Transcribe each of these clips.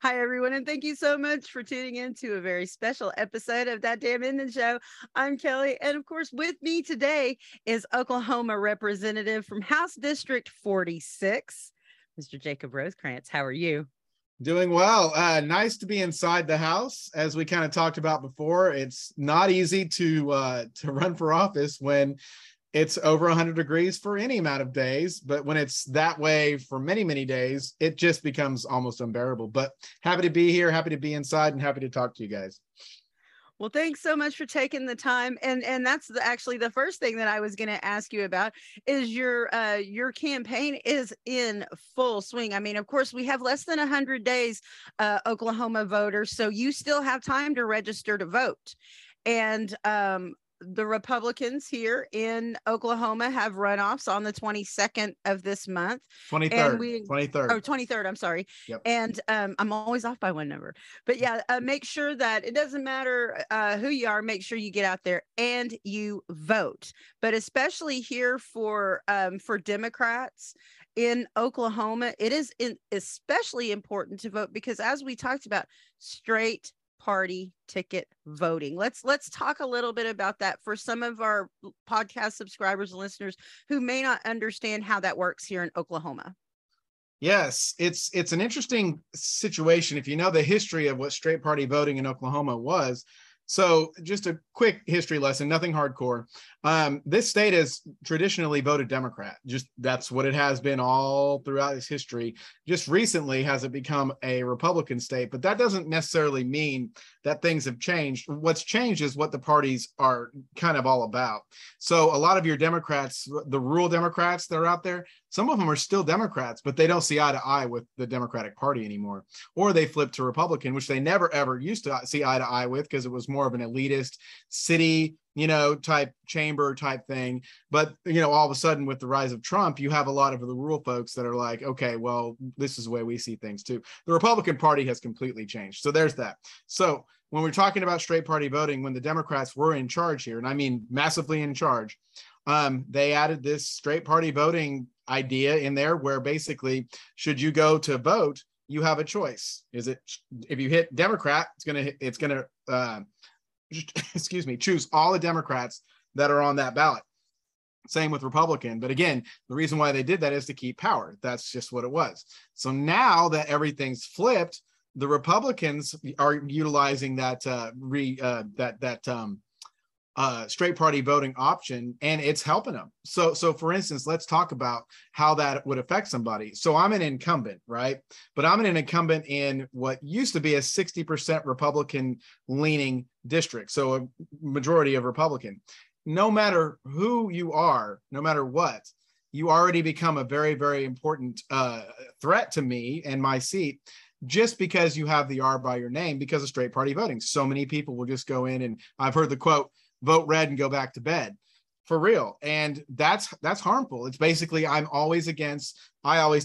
Hi, everyone, and thank you so much for tuning in to a very special episode of That Damn Indian Show. I'm Kelly, and of course, with me today is Oklahoma representative from House District 46, Mr. Jacob Rosecrants. How are you? Doing well. Nice to be inside the house. As we kind of talked about before, it's not easy to run for office when it's over 100 degrees for any amount of days, but when it's that way for many, many days, it just becomes almost unbearable. But happy to be here, happy to be inside, and happy to talk to you guys. Well, thanks so much for taking the time. And that's actually the first thing that I was going to ask you about is your campaign is in full swing. I mean, of course, we have less than 100 days, Oklahoma voters, so you still have time to register to vote. And the Republicans here in Oklahoma have runoffs on the 22nd of this month. 23rd. I'm sorry. Yep. And I'm always off by one number. But yeah, make sure that it doesn't matter who you are. Make sure you get out there and you vote. But especially here for Democrats in Oklahoma, it is especially important to vote because, as we talked about, straight party ticket voting. Let's talk a little bit about that for some of our podcast subscribers and listeners who may not understand how that works here in Oklahoma. Yes, it's an interesting situation if you know the history of what straight party voting in Oklahoma was. So just a quick history lesson, nothing hardcore. This state has traditionally voted Democrat. Just that's what it has been all throughout its history. Just recently has it become a Republican state, but that doesn't necessarily mean that things have changed. What's changed is what the parties are kind of all about. So a lot of your Democrats, the rural Democrats that are out there, some of them are still Democrats, but they don't see eye to eye with the Democratic Party anymore, or they flip to Republican, which they never, ever used to see eye to eye with because it was more of an elitist city, you know, type chamber type thing. But, you know, all of a sudden with the rise of Trump, you have a lot of the rural folks that are like, okay, well, this is the way we see things too. The Republican Party has completely changed. So there's that. So when we're talking about straight party voting, when the Democrats were in charge here, and I mean massively in charge, they added this straight party voting idea in there where basically should you go to vote, you have a choice. Is it, if you hit Democrat, it's going to choose all the Democrats that are on that ballot. Same with Republican. But again, the reason why they did that is to keep power. That's just what it was. So now that everything's flipped, the Republicans are utilizing that straight party voting option, and it's helping them. So for instance, let's talk about how that would affect somebody. So I'm an incumbent, right? But I'm an incumbent in what used to be a 60% Republican leaning district. So a majority of Republican. No matter who you are, no matter what, you already become a very, very important threat to me and my seat, just because you have the R by your name because of straight party voting. So many people will just go in, and I've heard the quote, vote red and go back to bed, for real. And that's harmful. It's basically, I always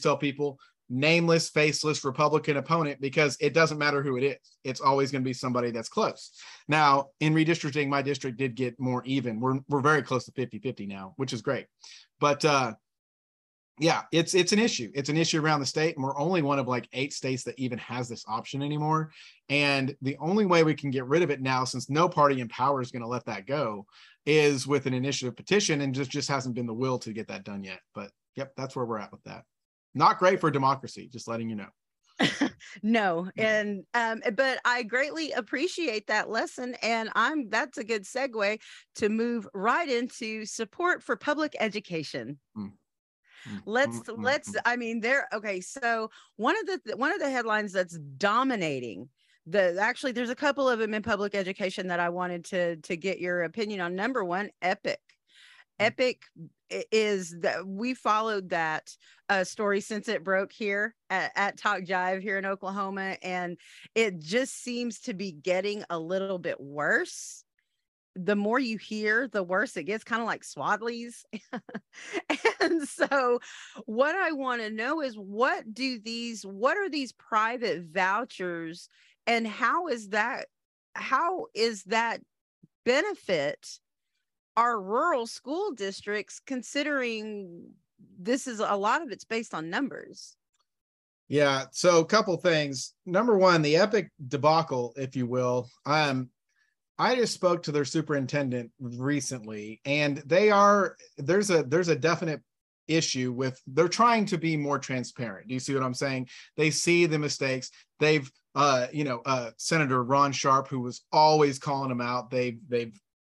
tell people, nameless, faceless Republican opponent, because it doesn't matter who it is. It's always going to be somebody that's close. Now, in redistricting, my district did get more even. We're very close to 50-50 now, which is great. But yeah, it's an issue. It's an issue around the state, and we're only one of like 8 states that even has this option anymore. And the only way we can get rid of it now, since no party in power is going to let that go, is with an initiative petition, and just hasn't been the will to get that done yet. But yep, that's where we're at with that. Not great for democracy, just letting you know. No, and but I greatly appreciate that lesson, and that's a good segue to move right into support for public education. So one of the headlines that's dominating there's a couple of them in public education that I wanted to get your opinion on. Number one, Epic. Epic is that we followed that story since it broke here at Talk Jive here in Oklahoma, and it just seems to be getting a little bit worse. The more you hear, the worse it gets, kind of like Swadley's. And so what I want to know is what are these private vouchers, and how is that benefit our rural school districts, considering this is a lot of it's based on numbers? Yeah, so a couple things. Number one, the Epic debacle, if you will. I just spoke to their superintendent recently, and they are there's a definite issue with they're trying to be more transparent. Do you see what I'm saying? They see the mistakes. They've Senator Ron Sharp, who was always calling him out, they've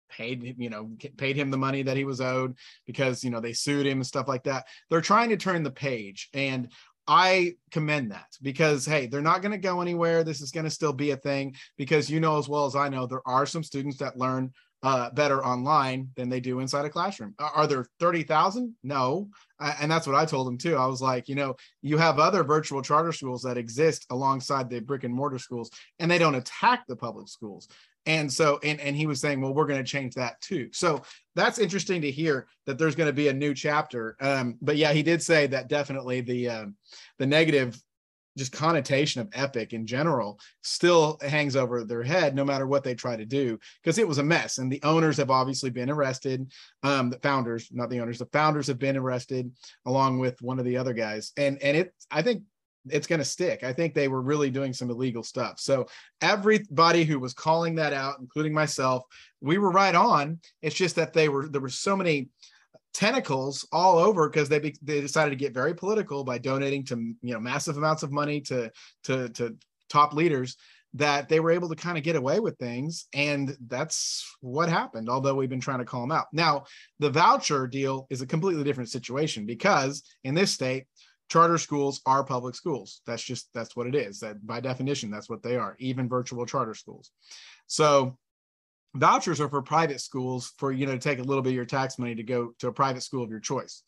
paid him the money that he was owed because they sued him and stuff like that. They're trying to turn the page, and I commend that, because hey, they're not going to go anywhere. This is going to still be a thing, because as well as I know, there are some students that learn better online than they do inside a classroom. Are there 30,000? No. And that's what I told them too. I was like, you have other virtual charter schools that exist alongside the brick and mortar schools, and they don't attack the public schools. And so, and he was saying, well, we're going to change that too. So that's interesting to hear that there's going to be a new chapter. But yeah, he did say that definitely the negative just connotation of Epic in general still hangs over their head, no matter what they try to do, because it was a mess. And the owners have obviously been arrested. The founders, not the owners, the founders have been arrested along with one of the other guys. And I think it's going to stick. I think they were really doing some illegal stuff. So everybody who was calling that out, including myself, we were right on. It's just that there were so many tentacles all over, because they decided to get very political by donating to massive amounts of money to top leaders, that they were able to kind of get away with things. And that's what happened, although we've been trying to call them out. Now, the voucher deal is a completely different situation, because in this state, charter schools are public schools. That's what it is. That by definition, that's what they are, even virtual charter schools. So vouchers are for private schools, for, to take a little bit of your tax money to go to a private school of your choice.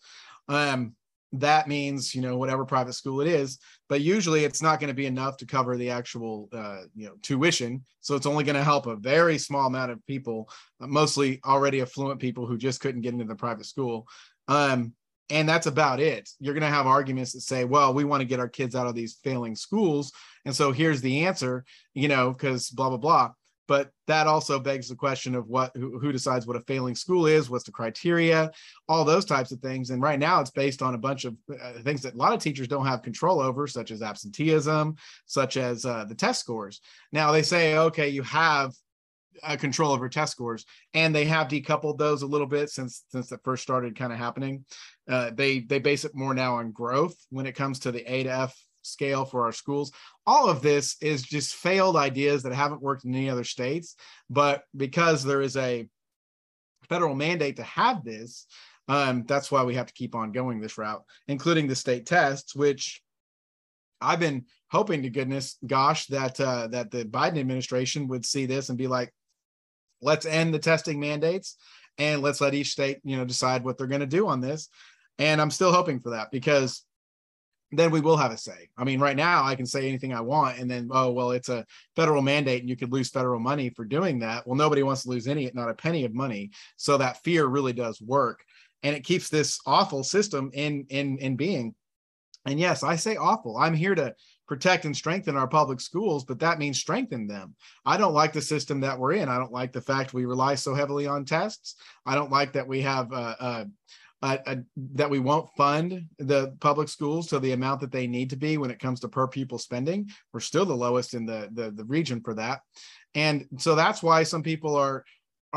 That means, whatever private school it is, but usually it's not going to be enough to cover the actual, tuition. So it's only going to help a very small amount of people, mostly already affluent people who just couldn't get into the private school. And that's about it. You're going to have arguments that say, well, we want to get our kids out of these failing schools, and so here's the answer, because blah, blah, blah. But that also begs the question of who decides what a failing school is, what's the criteria, all those types of things. And right now it's based on a bunch of things that a lot of teachers don't have control over, such as absenteeism, such as the test scores. Now they say, okay, you have control over test scores, and they have decoupled those a little bit since that first started kind of happening. They base it more now on growth when it comes to the A to F scale for our schools. All of this is just failed ideas that haven't worked in any other states, but because there is a federal mandate to have this, that's why we have to keep on going this route, including the state tests, which I've been hoping to goodness gosh that the Biden administration would see this and be like, let's end the testing mandates and let's let each state, decide what they're going to do on this. And I'm still hoping for that, because then we will have a say. I mean, right now I can say anything I want, and then, oh, well, it's a federal mandate and you could lose federal money for doing that. Well, nobody wants to lose not a penny of money. So that fear really does work, and it keeps this awful system in being. And yes, I say awful. I'm here to protect and strengthen our public schools, but that means strengthen them. I don't like the system that we're in. I don't like the fact we rely so heavily on tests. I don't like that we have that we won't fund the public schools to the amount that they need to be when it comes to per pupil spending. We're still the lowest in the region for that. And so that's why some people are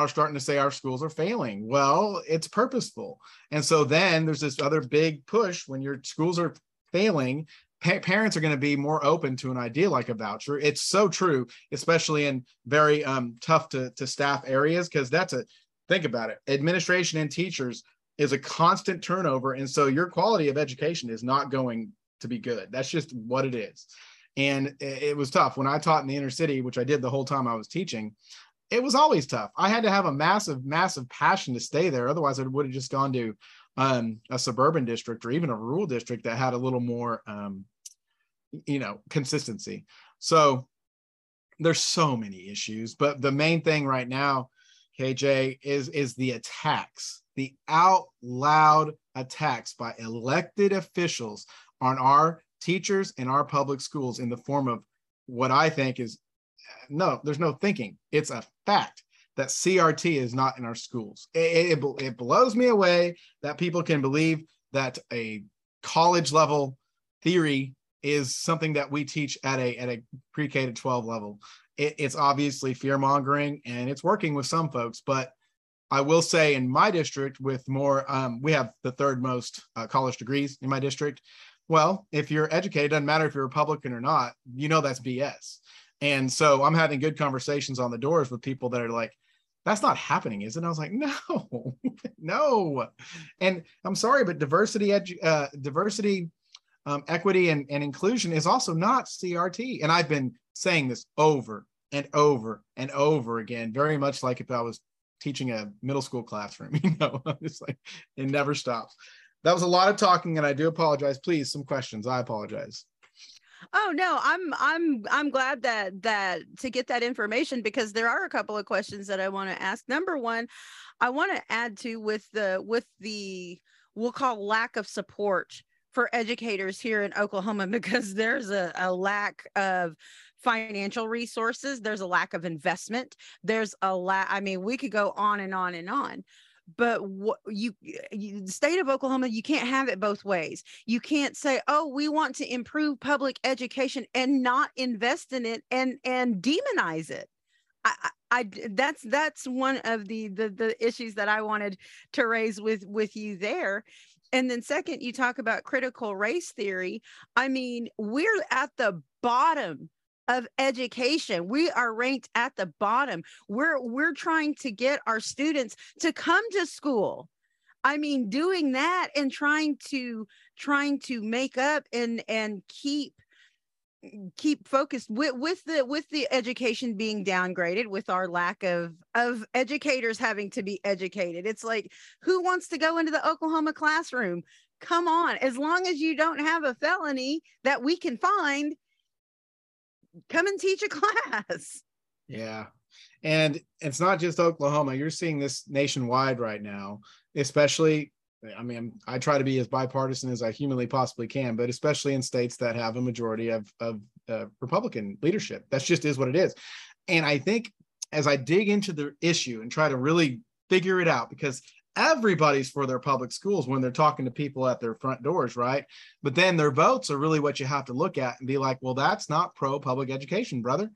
starting to say our schools are failing. Well, it's purposeful. And so then there's this other big push when your schools are failing, parents are going to be more open to an idea like a voucher. It's so true, especially in very tough to staff areas, because think about it. Administration and teachers is a constant turnover. And so your quality of education is not going to be good. That's just what it is. And it was tough. When I taught in the inner city, which I did the whole time I was teaching, it was always tough. I had to have a massive, massive passion to stay there. Otherwise, I would have just gone to a suburban district or even a rural district that had a little more, consistency. So there's so many issues. But the main thing right now, KJ, is the attacks, the out loud attacks by elected officials on our teachers and our public schools in the form of what I think is, no, there's no thinking. It's a fact that CRT is not in our schools. It blows me away that people can believe that a college level theory is something that we teach at a pre-K to 12 level. It's obviously fear-mongering, and it's working with some folks, but I will say in my district with more, we have the third most college degrees in my district. Well, if you're educated, doesn't matter if you're Republican or not, you know, that's BS. And so I'm having good conversations on the doors with people that are like, that's not happening, is it? And I was like, no, no. And I'm sorry, but diversity, equity and inclusion is also not CRT. And I've been saying this over and over and over again, very much like if I was teaching a middle school classroom, you know, it's like, it never stops. That was a lot of talking, and I do apologize. Please, some questions. I apologize. Oh no, I'm glad that to get that information, because there are a couple of questions that I want to ask. Number one, I want to add to with the we'll call lack of support for educators here in Oklahoma, because there's a lack of financial resources, there's a lack of investment, there's a lack, I mean, we could go on and on and on. But what the state of Oklahoma, you can't have it both ways. You can't say, oh, we want to improve public education and not invest in it and demonize it. That's one of the issues that I wanted to raise with you there. And then second, you talk about critical race theory. I mean, we're at the bottom of education. We are ranked at the bottom. We're trying to get our students to come to school. I mean, doing that and trying to make up and keep focused with the education being downgraded, with our lack of educators having to be educated. It's like, who wants to go into the Oklahoma classroom? Come on, as long as you don't have a felony that we can find, come and teach a class. Yeah. And it's not just Oklahoma. You're seeing this nationwide right now, especially, I mean, I try to be as bipartisan as I humanly possibly can, but especially in states that have a majority of Republican leadership. That's just is what it is. And I think as I dig into the issue and try to really figure it out, because everybody's for their public schools when they're talking to people at their front doors, right? But then their votes are really what you have to look at and be like, well, that's not pro public education, brother.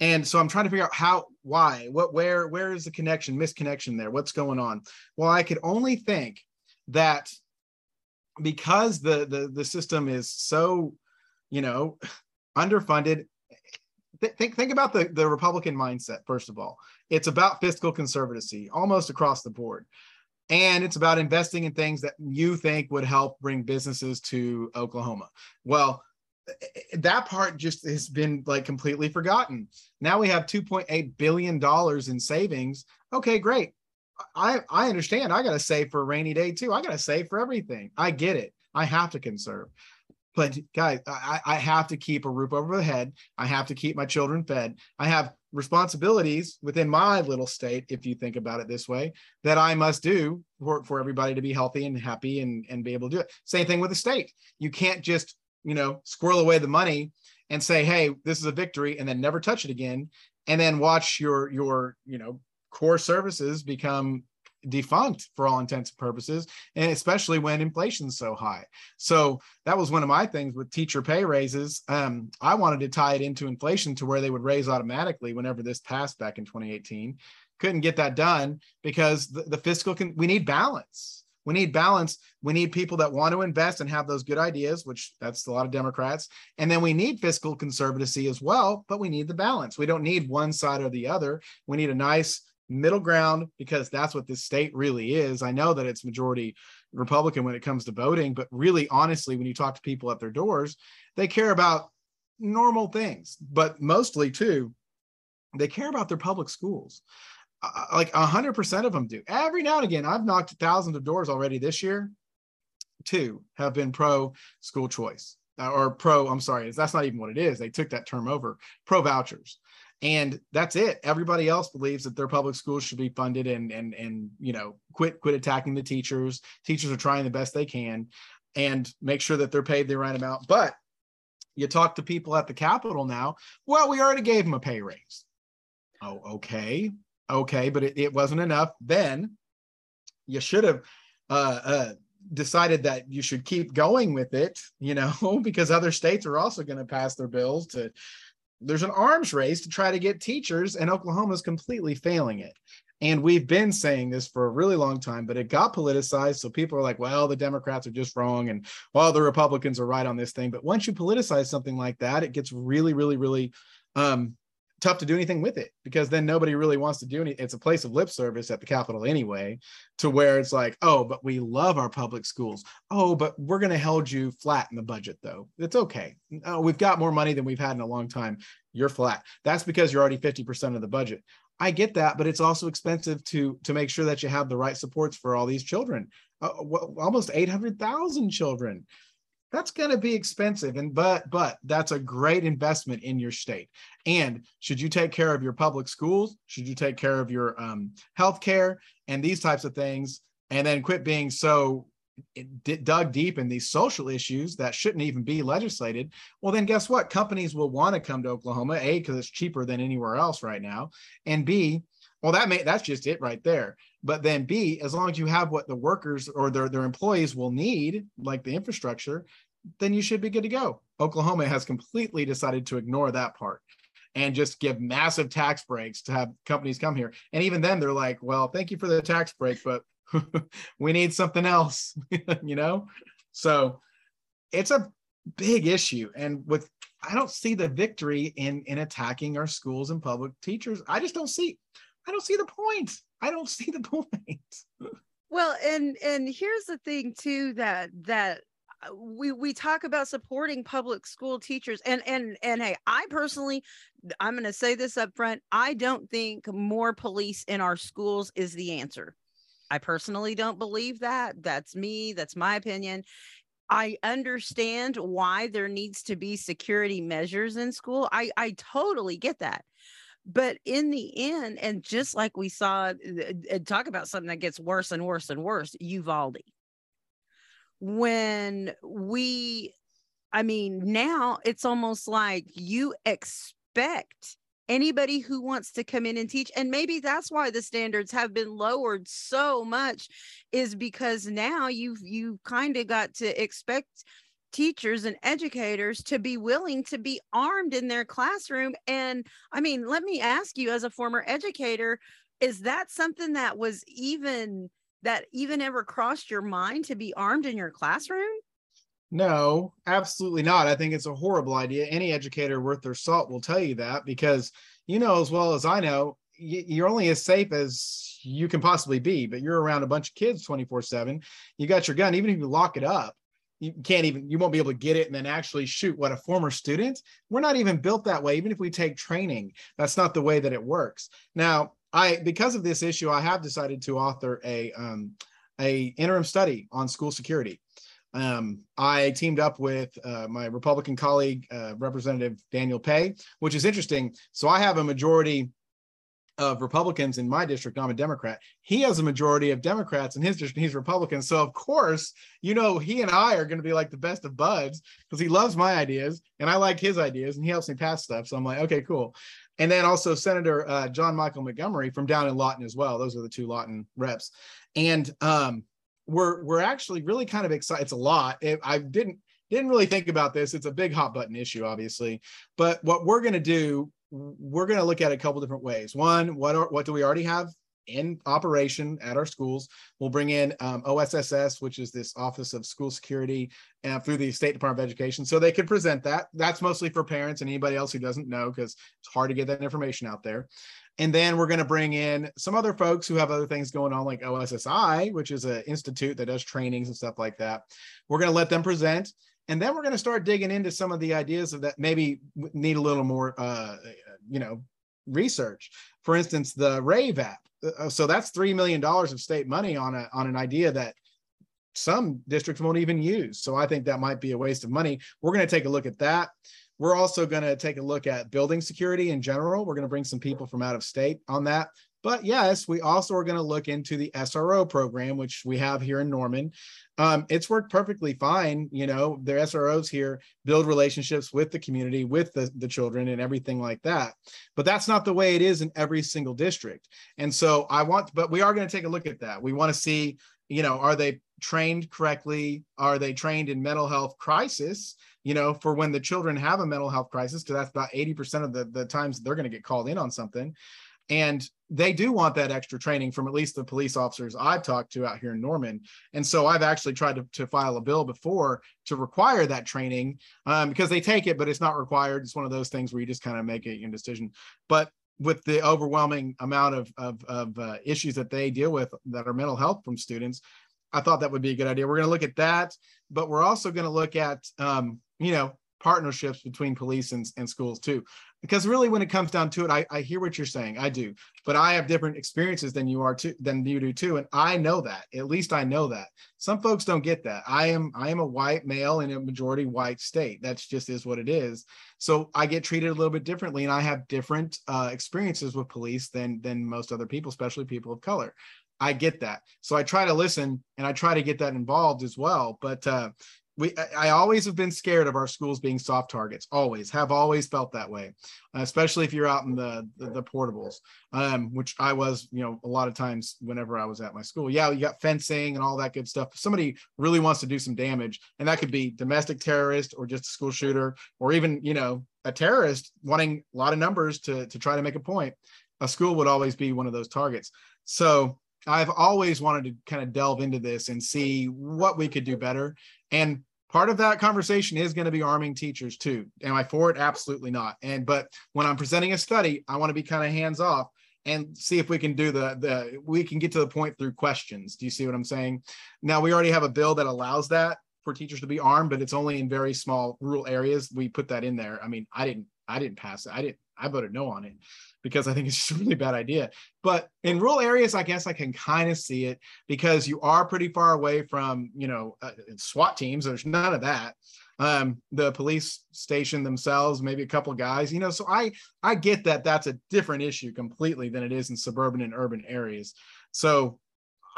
And so I'm trying to figure out how, why, what, where is the connection, misconnection there? What's going on? Well, I could only think that because the system is so, you know, underfunded. Think about the Republican mindset. First of all, it's about fiscal conservatism almost across the board. And it's about investing in things that you think would help bring businesses to Oklahoma. Well, that part just has been like completely forgotten. Now we have $2.8 billion in savings. Okay, great. I understand. I got to save for a rainy day too. I got to save for everything. I get it. I have to conserve. But guys, I have to keep a roof over the head. I have to keep my children fed. I have responsibilities within my little state, if you think about it this way, that I must do for everybody to be healthy and happy and be able to do it. Same thing with the state. You can't just, you know, squirrel away the money and say, hey, this is a victory, and then never touch it again, and then watch your you know, core services become defunct for all intents and purposes, and especially when inflation's so high. So that was one of my things with teacher pay raises. I wanted to tie it into inflation to where they would raise automatically whenever this passed back in 2018. Couldn't get that done because the fiscal we need balance. We need balance. We need people that want to invest and have those good ideas, which that's a lot of Democrats. And then we need fiscal conservatism as well, but we need the balance. We don't need one side or the other. We need a nice middle ground, because that's what this state really is. I know that it's majority Republican when it comes to voting, but really, honestly, when you talk to people at their doors, they care about normal things, but mostly too, they care about their public schools. Like 100% of them do. Every now and again, I've knocked thousands of doors already this year. Two have been pro school choice or pro, I'm sorry, that's not even what it is. They took that term over, pro vouchers. And that's it. Everybody else believes that their public schools should be funded and you know, quit attacking the teachers. Teachers are trying the best they can and make sure that they're paid the right amount. But you talk to people at the Capitol now, well, we already gave them a pay raise. Oh, okay. Okay, but it wasn't enough. Then you should have decided that you should keep going with it, you know, because other states are also going to pass their bills to, there's an arms race to try to get teachers, and Oklahoma's completely failing it. And we've been saying this for a really long time, but it got politicized. So people are like, well, the Democrats are just wrong, and well, the Republicans are right on this thing. But once you politicize something like that, it gets really, really, really tough to do anything with it, because then nobody really wants to do anything. It's a place of lip service at the Capitol anyway, to where it's like, oh, but we love our public schools. Oh, but we're going to hold you flat in the budget, though. It's okay. Oh, we've got more money than we've had in a long time. You're flat. That's because you're already 50% of the budget. I get that, but it's also expensive to make sure that you have the right supports for all these children, almost 800,000 children. That's going to be expensive, and but that's a great investment in your state. And should you take care of your public schools? Should you take care of your health care and these types of things, and then quit being so dug deep in these social issues that shouldn't even be legislated? Well, then guess what? Companies will want to come to Oklahoma, A, because it's cheaper than anywhere else right now, and B, well, that's just it right there. But then B, as long as you have what the workers or their employees will need, like the infrastructure, then you should be good to go. Oklahoma has completely decided to ignore that part and just give massive tax breaks to have companies come here. And even then they're like, well, thank you for the tax break, but we need something else, you know? So it's a big issue. And with, I don't see the victory in attacking our schools and public teachers. I just don't see, the point. I don't see the point. Well, and here's the thing too, that we talk about supporting public school teachers, and hey, I personally, I'm going to say this up front. I don't think more police in our schools is the answer. I personally don't believe that. That's me. That's my opinion. I understand why there needs to be security measures in school. I totally get that. But in the end, and just like we saw, talk about something that gets worse and worse and worse, Uvalde. When now it's almost like you expect anybody who wants to come in and teach. And maybe that's why the standards have been lowered so much, is because now you've kind of got to expect teachers and educators to be willing to be armed in their classroom. And I mean, let me ask you, as a former educator, is that something that was even ever crossed your mind, to be armed in your classroom? No, absolutely not. I think it's a horrible idea. Any educator worth their salt will tell you that, because you know as well as I know, you're only as safe as you can possibly be, but you're around a bunch of kids 24/7. You got your gun. Even if you lock it up, you won't be able to get it and then actually shoot a former student. We're not even built that way. Even if we take training, that's not the way that it works. Now, because of this issue, I have decided to author a interim study on school security. I teamed up with my Republican colleague, Representative Daniel Pay, which is interesting. So I have a majority of Republicans in my district. I'm a Democrat. He has a majority of Democrats in his district. He's Republican. So of course, he and I are going to be like the best of buds, because he loves my ideas and I like his ideas, and he helps me pass stuff. So I'm like, okay, cool. And then also Senator John Michael Montgomery from down in Lawton as well. Those are the two Lawton reps. And we're actually really kind of excited. It's a lot. I didn't really think about this. It's a big hot button issue, obviously. But what we're going to do, we're going to look at a couple different ways. One, what do we already have in operation at our schools? We'll bring in OSSS, which is this Office of School Security through the State Department of Education, so they could present that. That's mostly for parents and anybody else who doesn't know, because it's hard to get that information out there. And then we're going to bring in some other folks who have other things going on, like OSSI, which is an institute that does trainings and stuff like that. We're going to let them present. And then we're going to start digging into some of the ideas of that maybe need a little more, research. For instance, the RAVE app. So that's $3 million of state money on an idea that some districts won't even use. So I think that might be a waste of money. We're going to take a look at that. We're also going to take a look at building security in general. We're going to bring some people from out of state on that. But yes, we also are going to look into the SRO program, which we have here in Norman. It's worked perfectly fine. Their SROs here build relationships with the community, with the children and everything like that. But that's not the way it is in every single district. And so but we are going to take a look at that. We want to see you know, are they trained correctly? Are they trained in mental health crisis, you know, for when the children have a mental health crisis, because that's about 80% of the times they're going to get called in on something. And they do want that extra training from at least the police officers I've talked to out here in Norman. And so I've actually tried to file a bill before to require that training, because they take it, but it's not required. It's one of those things where you just kind of make a decision. But with the overwhelming amount of issues that they deal with that are mental health from students, I thought that would be a good idea. We're going to look at that, but we're also going to look at, you know, partnerships between police and schools too. Because really when it comes down to it, I hear what you're saying, I do, but I have different experiences than you are too, than you do too. And I know that, at least I know that. Some folks don't get that. I am a white male in a majority white state. That's just is what it is. So I get treated a little bit differently, and I have different experiences with police than most other people, especially people of color. I get that. So I try to listen and I try to get that involved as well. But I always have been scared of our schools being soft targets, always felt that way, especially if you're out in the portables, which I was, you know, a lot of times whenever I was at my school. Yeah, you got fencing and all that good stuff. If somebody really wants to do some damage, and that could be domestic terrorist or just a school shooter, or even, you know, a terrorist wanting a lot of numbers to try to make a point, a school would always be one of those targets. So I've always wanted to kind of delve into this and see what we could do better. And part of that conversation is going to be arming teachers too. Am I for it? Absolutely not. But when I'm presenting a study, I want to be kind of hands off and see if we can do we can get to the point through questions. Do you see what I'm saying? Now, we already have a bill that allows that for teachers to be armed, but it's only in very small rural areas. We put that in there. I mean, I didn't pass it. I voted no on it because I think it's just a really bad idea. But in rural areas, I guess I can kind of see it, because you are pretty far away from, you know, SWAT teams. There's none of that. The police station themselves, maybe a couple of guys, you know, so I get that that's a different issue completely than it is in suburban and urban areas. So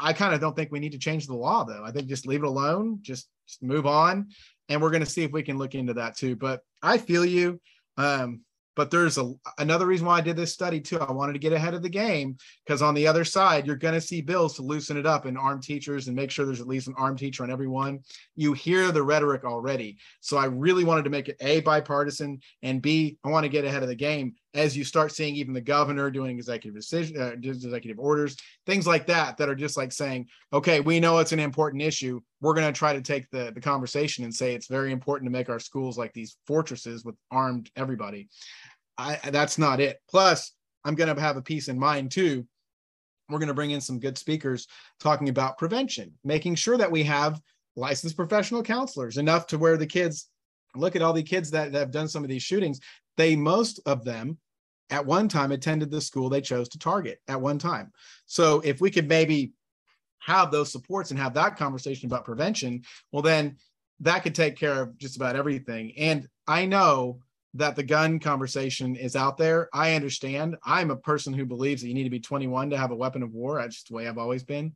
I kind of don't think we need to change the law, though. I think just leave it alone, just move on. And we're going to see if we can look into that too. But I feel you. But there's another reason why I did this study too. I wanted to get ahead of the game, because on the other side, you're going to see bills to loosen it up and arm teachers and make sure there's at least an armed teacher on everyone. You hear the rhetoric already. So I really wanted to make it A, bipartisan, and B, I want to get ahead of the game as you start seeing even the governor doing executive orders, things like that are just like saying, okay, we know it's an important issue. We're going to try to take the conversation and say it's very important to make our schools like these fortresses with armed everybody. That's not it. Plus, I'm going to have a piece in mind too. We're going to bring in some good speakers talking about prevention, making sure that we have licensed professional counselors, enough to where the kids, look at all the kids that have done some of these shootings. Most of them at one time attended the school they chose to target at one time. So if we could maybe have those supports and have that conversation about prevention, well, then that could take care of just about everything. And I know that the gun conversation is out there. I understand. I'm a person who believes that you need to be 21 to have a weapon of war. That's just the way I've always been.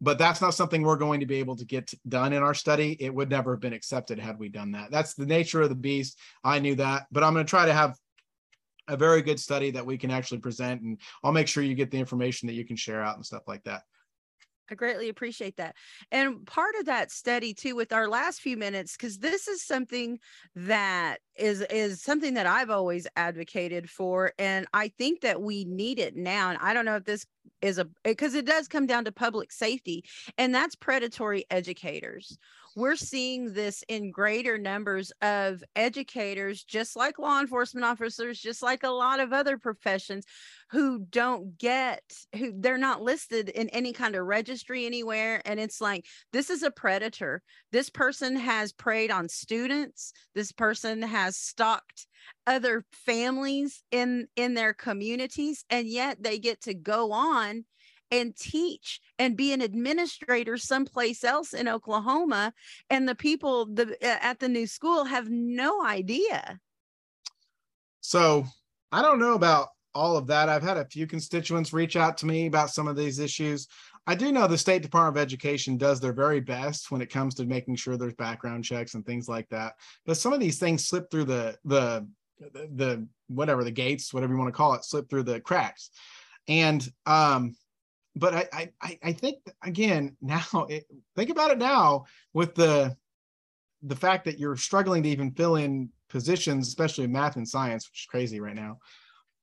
But that's not something we're going to be able to get done in our study. It would never have been accepted had we done that. That's the nature of the beast. I knew that, but I'm going to try to have a very good study that we can actually present, and I'll make sure you get the information that you can share out and stuff like that. I greatly appreciate that. And part of that study too, with our last few minutes, because this is something that is something that I've always advocated for. And I think that we need it now. And I don't know if this is because it does come down to public safety, and that's predatory educators. We're seeing this in greater numbers of educators, just like law enforcement officers, just like a lot of other professions who don't get, they're not listed in any kind of registry anywhere. And it's like, this is a predator. This person has preyed on students. This person has stalked other families in their communities, and yet they get to go on and teach and be an administrator someplace else in Oklahoma, and the people at the new school have no idea. So I don't know about all of that. I've had a few constituents reach out to me about some of these issues. I do know the State Department of Education does their very best when it comes to making sure there's background checks and things like that. But some of these things slip through the gates, whatever you want to call it, slip through the cracks. And But I think, again, now, think about it now with the fact that you're struggling to even fill in positions, especially in math and science, which is crazy right now,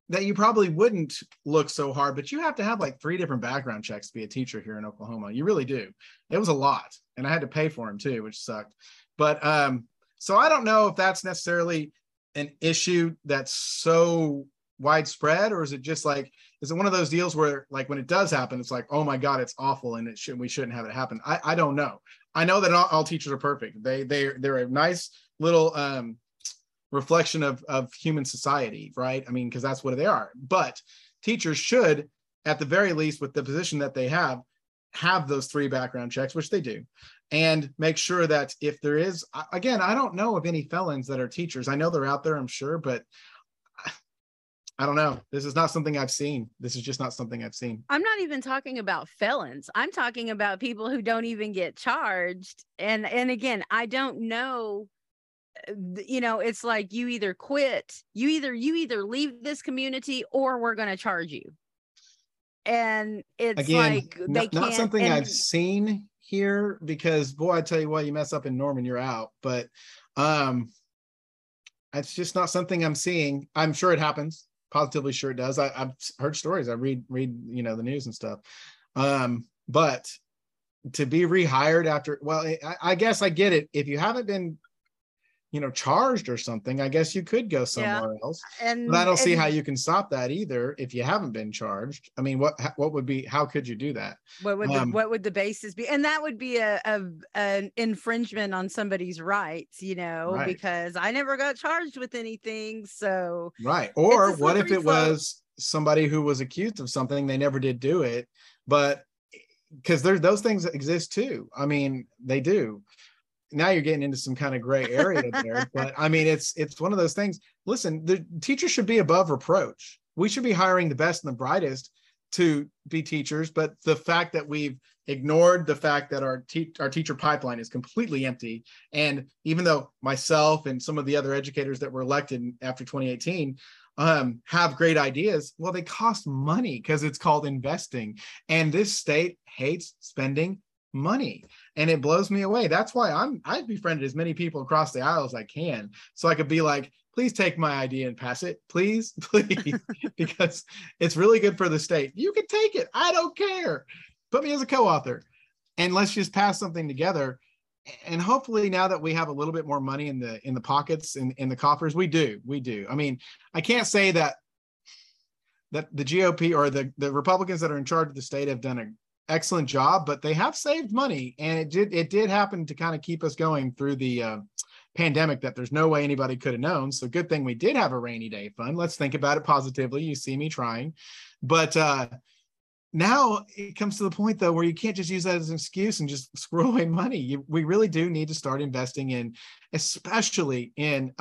that you probably wouldn't look so hard, but you have to have like 3 different background checks to be a teacher here in Oklahoma. You really do. It was a lot, and I had to pay for them too, which sucked. But so I don't know if that's necessarily an issue that's so widespread, or is it just like, is it one of those deals where like when it does happen, it's like, oh my God, it's awful and we shouldn't have it happen. I don't know. I know that not all teachers are perfect. They're a nice little reflection of human society, right? I mean, because that's what they are. But teachers should, at the very least, with the position that they have those 3 background checks, which they do, and make sure that if there is, again, I don't know of any felons that are teachers. I know they're out there, I'm sure, but I don't know. This is not something I've seen. This is just not something I've seen. I'm not even talking about felons. I'm talking about people who don't even get charged. And again, I don't know, you know, it's like you either quit, you either leave this community or we're going to charge you. And it's again, like, they can't. Not something I've seen here, because boy, I tell you what, you mess up in Norman, you're out. But it's just not something I'm seeing. I'm sure it happens. Positively sure it does. I've heard stories. I read, you know, the news and stuff. But to be rehired after, well, I guess I get it. If you haven't been, you know, charged or something, I guess you could go somewhere else. And but I don't see how you can stop that either if you haven't been charged. I mean, what would be? How could you do that? What would the basis be? And that would be an infringement on somebody's rights, you know, right, because I never got charged with anything. So right. Or what if it was somebody who was accused of something, they never did do it, but because there's those things that exist too. I mean, they do. Now you're getting into some kind of gray area there, but I mean, it's one of those things. Listen, the teachers should be above reproach. We should be hiring the best and the brightest to be teachers, but the fact that we've ignored the fact that our teacher pipeline is completely empty. And even though myself and some of the other educators that were elected after 2018 have great ideas, well, they cost money because it's called investing. And this state hates spending money, and it blows me away. That's why I've befriended as many people across the aisle as I can, so I could be like, please take my idea and pass it, please because it's really good for the state. You can take it, I don't care, put me as a co-author, and let's just pass something together. And hopefully now that we have a little bit more money in the pockets and in the coffers, we do. I mean, I can't say that the GOP or the Republicans that are in charge of the state have done a excellent job, but they have saved money, and it did happen to kind of keep us going through the pandemic that there's no way anybody could have known. So good thing we did have a rainy day fund. Let's think about it positively. You see me trying, but now it comes to the point though where you can't just use that as an excuse and just squirrel away money. We really do need to start investing in, especially in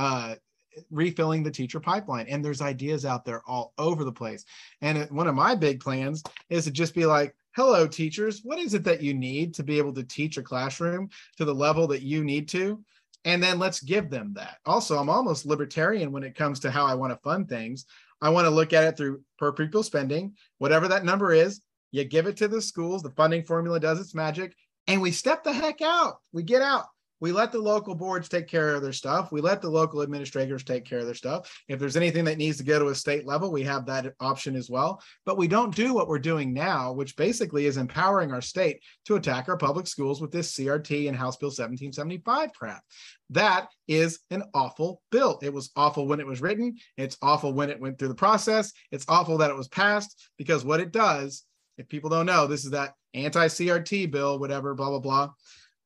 refilling the teacher pipeline. And there's ideas out there all over the place. And one of my big plans is to just be like, hello, teachers, what is it that you need to be able to teach a classroom to the level that you need to? And then let's give them that. Also, I'm almost libertarian when it comes to how I want to fund things. I want to look at it through per pupil spending, whatever that number is, you give it to the schools, the funding formula does its magic, and we step the heck out. We get out. We let the local boards take care of their stuff. We let the local administrators take care of their stuff. If there's anything that needs to go to a state level, we have that option as well. But we don't do what we're doing now, which basically is empowering our state to attack our public schools with this CRT and House Bill 1775 crap. That is an awful bill. It was awful when it was written. It's awful when it went through the process. It's awful that it was passed, because what it does, if people don't know, this is that anti-CRT bill, whatever, blah, blah, blah.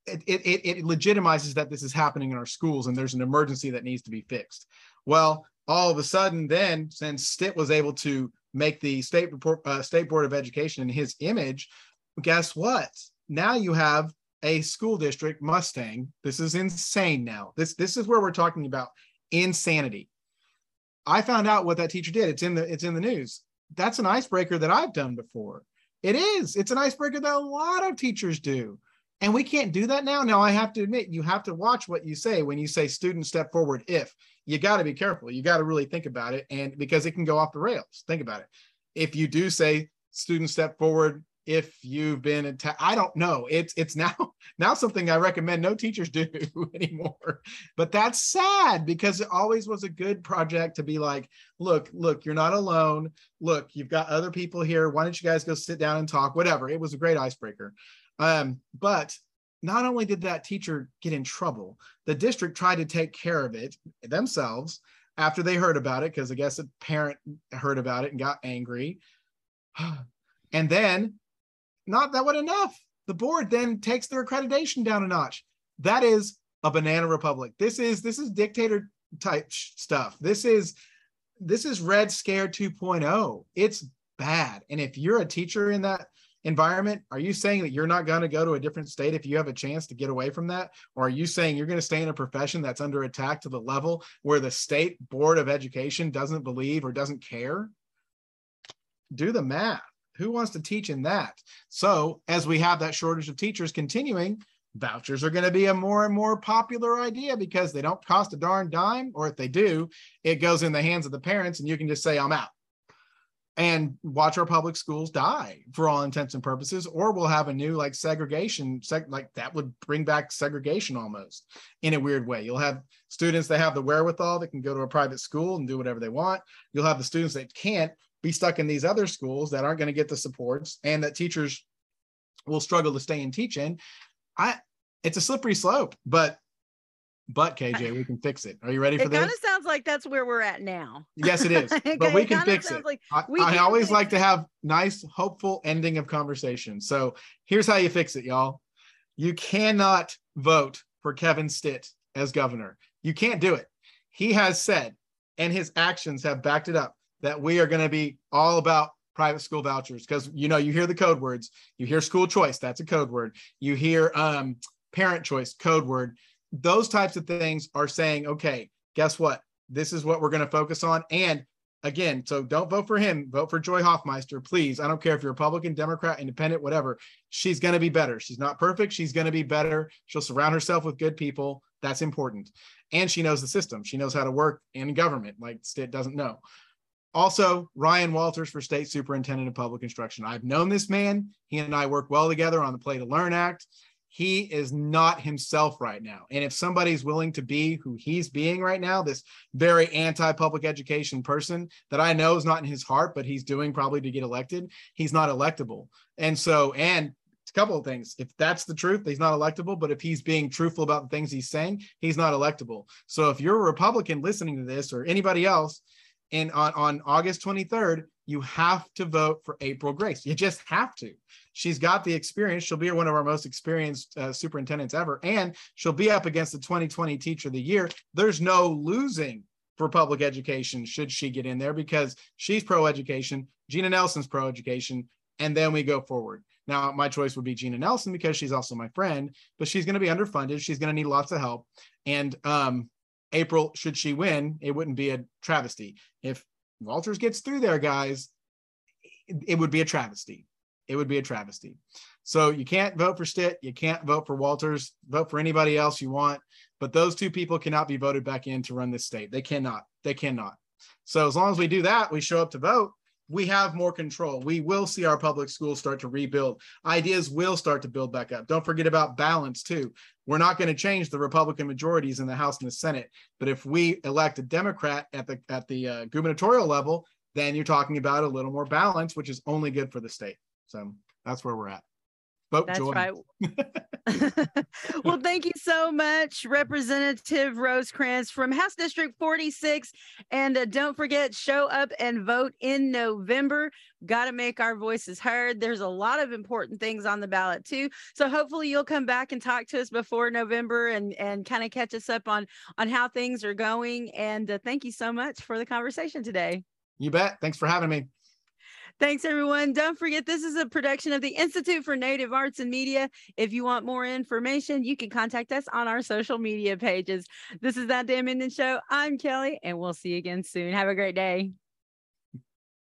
It legitimizes that this is happening in our schools and there's an emergency that needs to be fixed. Well, all of a sudden then, since Stitt was able to make the State Board of Education in his image, guess what? Now you have a school district, Mustang. This is insane now. This is where we're talking about insanity. I found out what that teacher did. It's in the news. That's an icebreaker that I've done before. It is. It's an icebreaker that a lot of teachers do. And we can't do that now. Now, I have to admit, you have to watch what you say when you say students step forward if. You got to be careful. You got to really think about it, and because it can go off the rails. Think about it. If you do say students step forward if you've been attacked. I don't know. It's now something I recommend no teachers do anymore. But that's sad, because it always was a good project to be like, look, you're not alone. Look, you've got other people here. Why don't you guys go sit down and talk? Whatever. It was a great icebreaker. But not only did that teacher get in trouble, the district tried to take care of it themselves after they heard about it, because I guess a parent heard about it and got angry. And then, not that one enough, the board then takes their accreditation down a notch. That is a banana republic. This is dictator type stuff. This is Red Scare 2.0. It's bad. And if you're a teacher in that environment, are you saying that you're not going to go to a different state if you have a chance to get away from that? Or are you saying you're going to stay in a profession that's under attack to the level where the state board of education doesn't believe or doesn't care? Do the math. Who wants to teach in that? So as we have that shortage of teachers continuing, vouchers are going to be a more and more popular idea, because they don't cost a darn dime, or if they do, it goes in the hands of the parents and you can just say, I'm out, and watch our public schools die for all intents and purposes. Or we'll have a new like segregation, like that would bring back segregation almost in a weird way. You'll have students that have the wherewithal that can go to a private school and do whatever they want. You'll have the students that can't be stuck in these other schools that aren't going to get the supports, and that teachers will struggle to stay and teach in. It's a slippery slope, but KJ, we can fix it. Are you ready for this? It kind of sounds like that's where we're at now. Yes, it is. But we can fix it. I always like to have nice, hopeful ending of conversation. So here's how you fix it, y'all. You cannot vote for Kevin Stitt as governor. You can't do it. He has said, and his actions have backed it up, that we are going to be all about private school vouchers, because, you know, you hear the code words. You hear school choice. That's a code word. You hear parent choice, code word. Those types of things are saying, okay, guess what? This is what we're going to focus on. And again, so don't vote for him. Vote for Joy Hoffmeister, please. I don't care if you're Republican, Democrat, Independent, whatever. She's going to be better. She's not perfect. She's going to be better. She'll surround herself with good people. That's important. And she knows the system. She knows how to work in government like Stitt doesn't know. Also, Ryan Walters for State Superintendent of Public Instruction. I've known this man. He and I work well together on the Play to Learn Act. He is not himself right now. And if somebody's willing to be who he's being right now, this very anti-public education person that I know is not in his heart, but he's doing probably to get elected, he's not electable. And so, and a couple of things, if that's the truth, he's not electable, but if he's being truthful about the things he's saying, he's not electable. So if you're a Republican listening to this, or anybody else, and on August 23rd, you have to vote for April Grace. You just have to. She's got the experience. She'll be one of our most experienced superintendents ever. And she'll be up against the 2020 Teacher of the Year. There's no losing for public education should she get in there, because she's pro-education. Gina Nelson's pro-education. And then we go forward. Now, my choice would be Gina Nelson, because she's also my friend, but she's going to be underfunded. She's going to need lots of help. And April, should she win, it wouldn't be a travesty. If Walters gets through there, guys, it would be a travesty. It would be a travesty. So you can't vote for Stitt. You can't vote for Walters. Vote for anybody else you want. But those two people cannot be voted back in to run this state. They cannot. They cannot. So as long as we do that, we show up to vote, we have more control. We will see our public schools start to rebuild. Ideas will start to build back up. Don't forget about balance too. We're not going to change the Republican majorities in the House and the Senate, but if we elect a Democrat at the gubernatorial level, then you're talking about a little more balance, which is only good for the state. So that's where we're at. Vote Joy. That's right. Well, thank you so much, Representative Rosecrants from House District 46. And don't forget, show up and vote in November. Got to make our voices heard. There's a lot of important things on the ballot too. So hopefully you'll come back and talk to us before November and kind of catch us up on how things are going. And thank you so much for the conversation today. You bet. Thanks for having me. Thanks, everyone. Don't forget, this is a production of the Institute for Native Arts and Media. If you want more information, you can contact us on our social media pages. This is That Damn Indian Show. I'm Kelly, and we'll see you again soon. Have a great day.